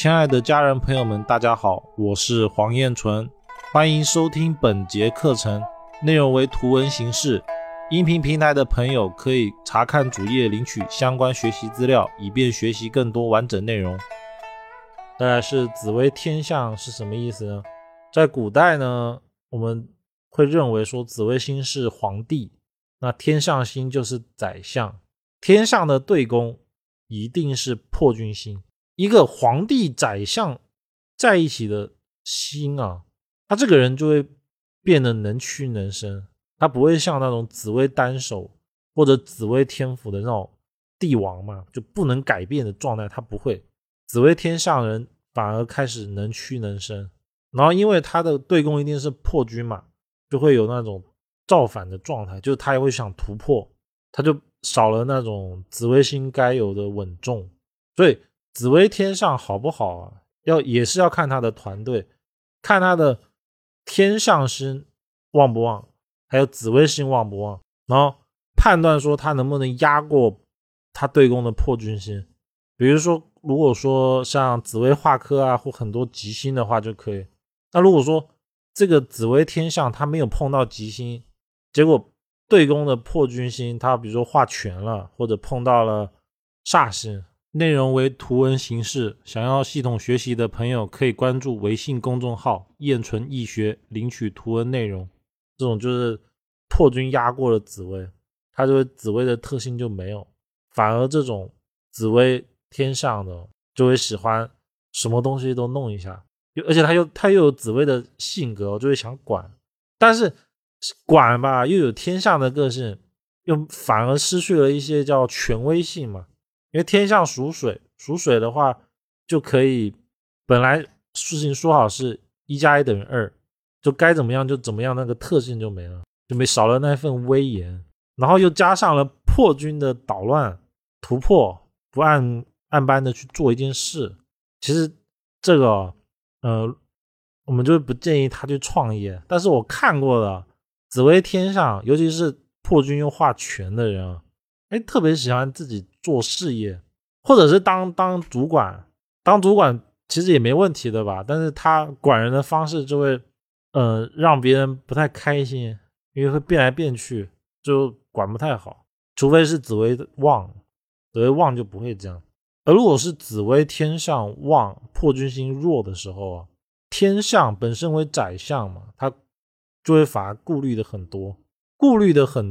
亲爱的家人朋友们，大家好，我是黄彦纯，欢迎收听本节课程，内容为图文形式。音频平台的朋友可以查看主页领取相关学习资料，以便学习更多完整内容。再来是紫微天象是什么意思呢？在古代呢，我们会认为说紫微星是皇帝，那天象星就是宰相，天象的对宫一定是破军星。一个皇帝宰相在一起的星啊，他这个人就会变得能屈能伸，他不会像那种紫微单手或者紫微天府的那种帝王嘛，就不能改变的状态，他不会。紫微天象人反而开始能屈能伸，然后因为他的对宫一定是破军嘛，就会有那种造反的状态，就是他也会想突破，他就少了那种紫微星该有的稳重。所以紫微天象好不好啊，也是要看他的团队，看他的天象星旺不旺，还有紫微星旺不旺，然后判断说他能不能压过他对宫的破军星。比如说如果说像紫微化科啊或很多吉星的话就可以，那如果说这个紫微天象他没有碰到吉星，结果对宫的破军星他比如说化权了或者碰到了煞星。内容为图文形式，想要系统学习的朋友可以关注微信公众号彦纯易学领取图文内容。这种就是破军压过了紫微，它就会紫微的特性就没有，反而这种紫微天象的就会喜欢什么东西都弄一下，而且它又有紫微的性格，就会想管，但是管吧又有天象的个性，又反而失去了一些叫权威性嘛。因为天象属水，属水的话就可以，本来事情说好是1+1等于2，就该怎么样就怎么样，那个特性就没了，就没少了那份威严，然后又加上了破军的捣乱突破，不按班的去做一件事。其实这个我们就不建议他去创业，但是我看过的紫微天象，尤其是破军又化权的人，特别喜欢自己做事业，或者是当主管，当主管其实也没问题的吧，但是他管人的方式就会让别人不太开心，因为会变来变去，就管不太好，除非是紫微旺，紫微旺就不会这样。而如果是紫微天象旺破军星弱的时候啊，天象本身为宰相嘛，他就会反而顾虑的很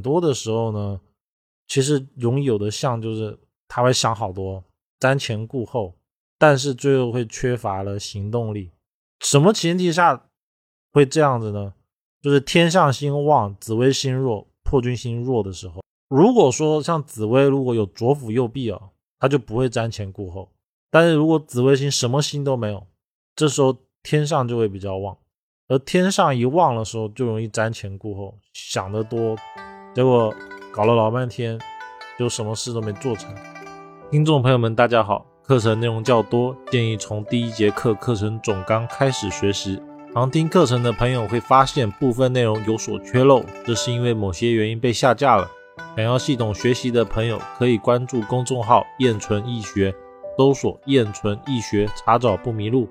多的时候呢，其实容易有的像就是他会想好多，瞻前顾后，但是最后会缺乏了行动力。什么前提下会这样子呢？就是天象星旺紫微星弱破军星弱的时候，如果说像紫微如果有左辅右弼啊，他就不会瞻前顾后，但是如果紫微星什么星都没有，这时候天象就会比较旺，而天象一旺的时候就容易瞻前顾后，想得多，结果搞了老半天就什么事都没做成。听众朋友们大家好，课程内容较多，建议从第一节课程总纲开始学习。常听课程的朋友会发现部分内容有所缺漏，这是因为某些原因被下架了。想要系统学习的朋友可以关注公众号彦纯易学，搜索彦纯易学查找不迷路。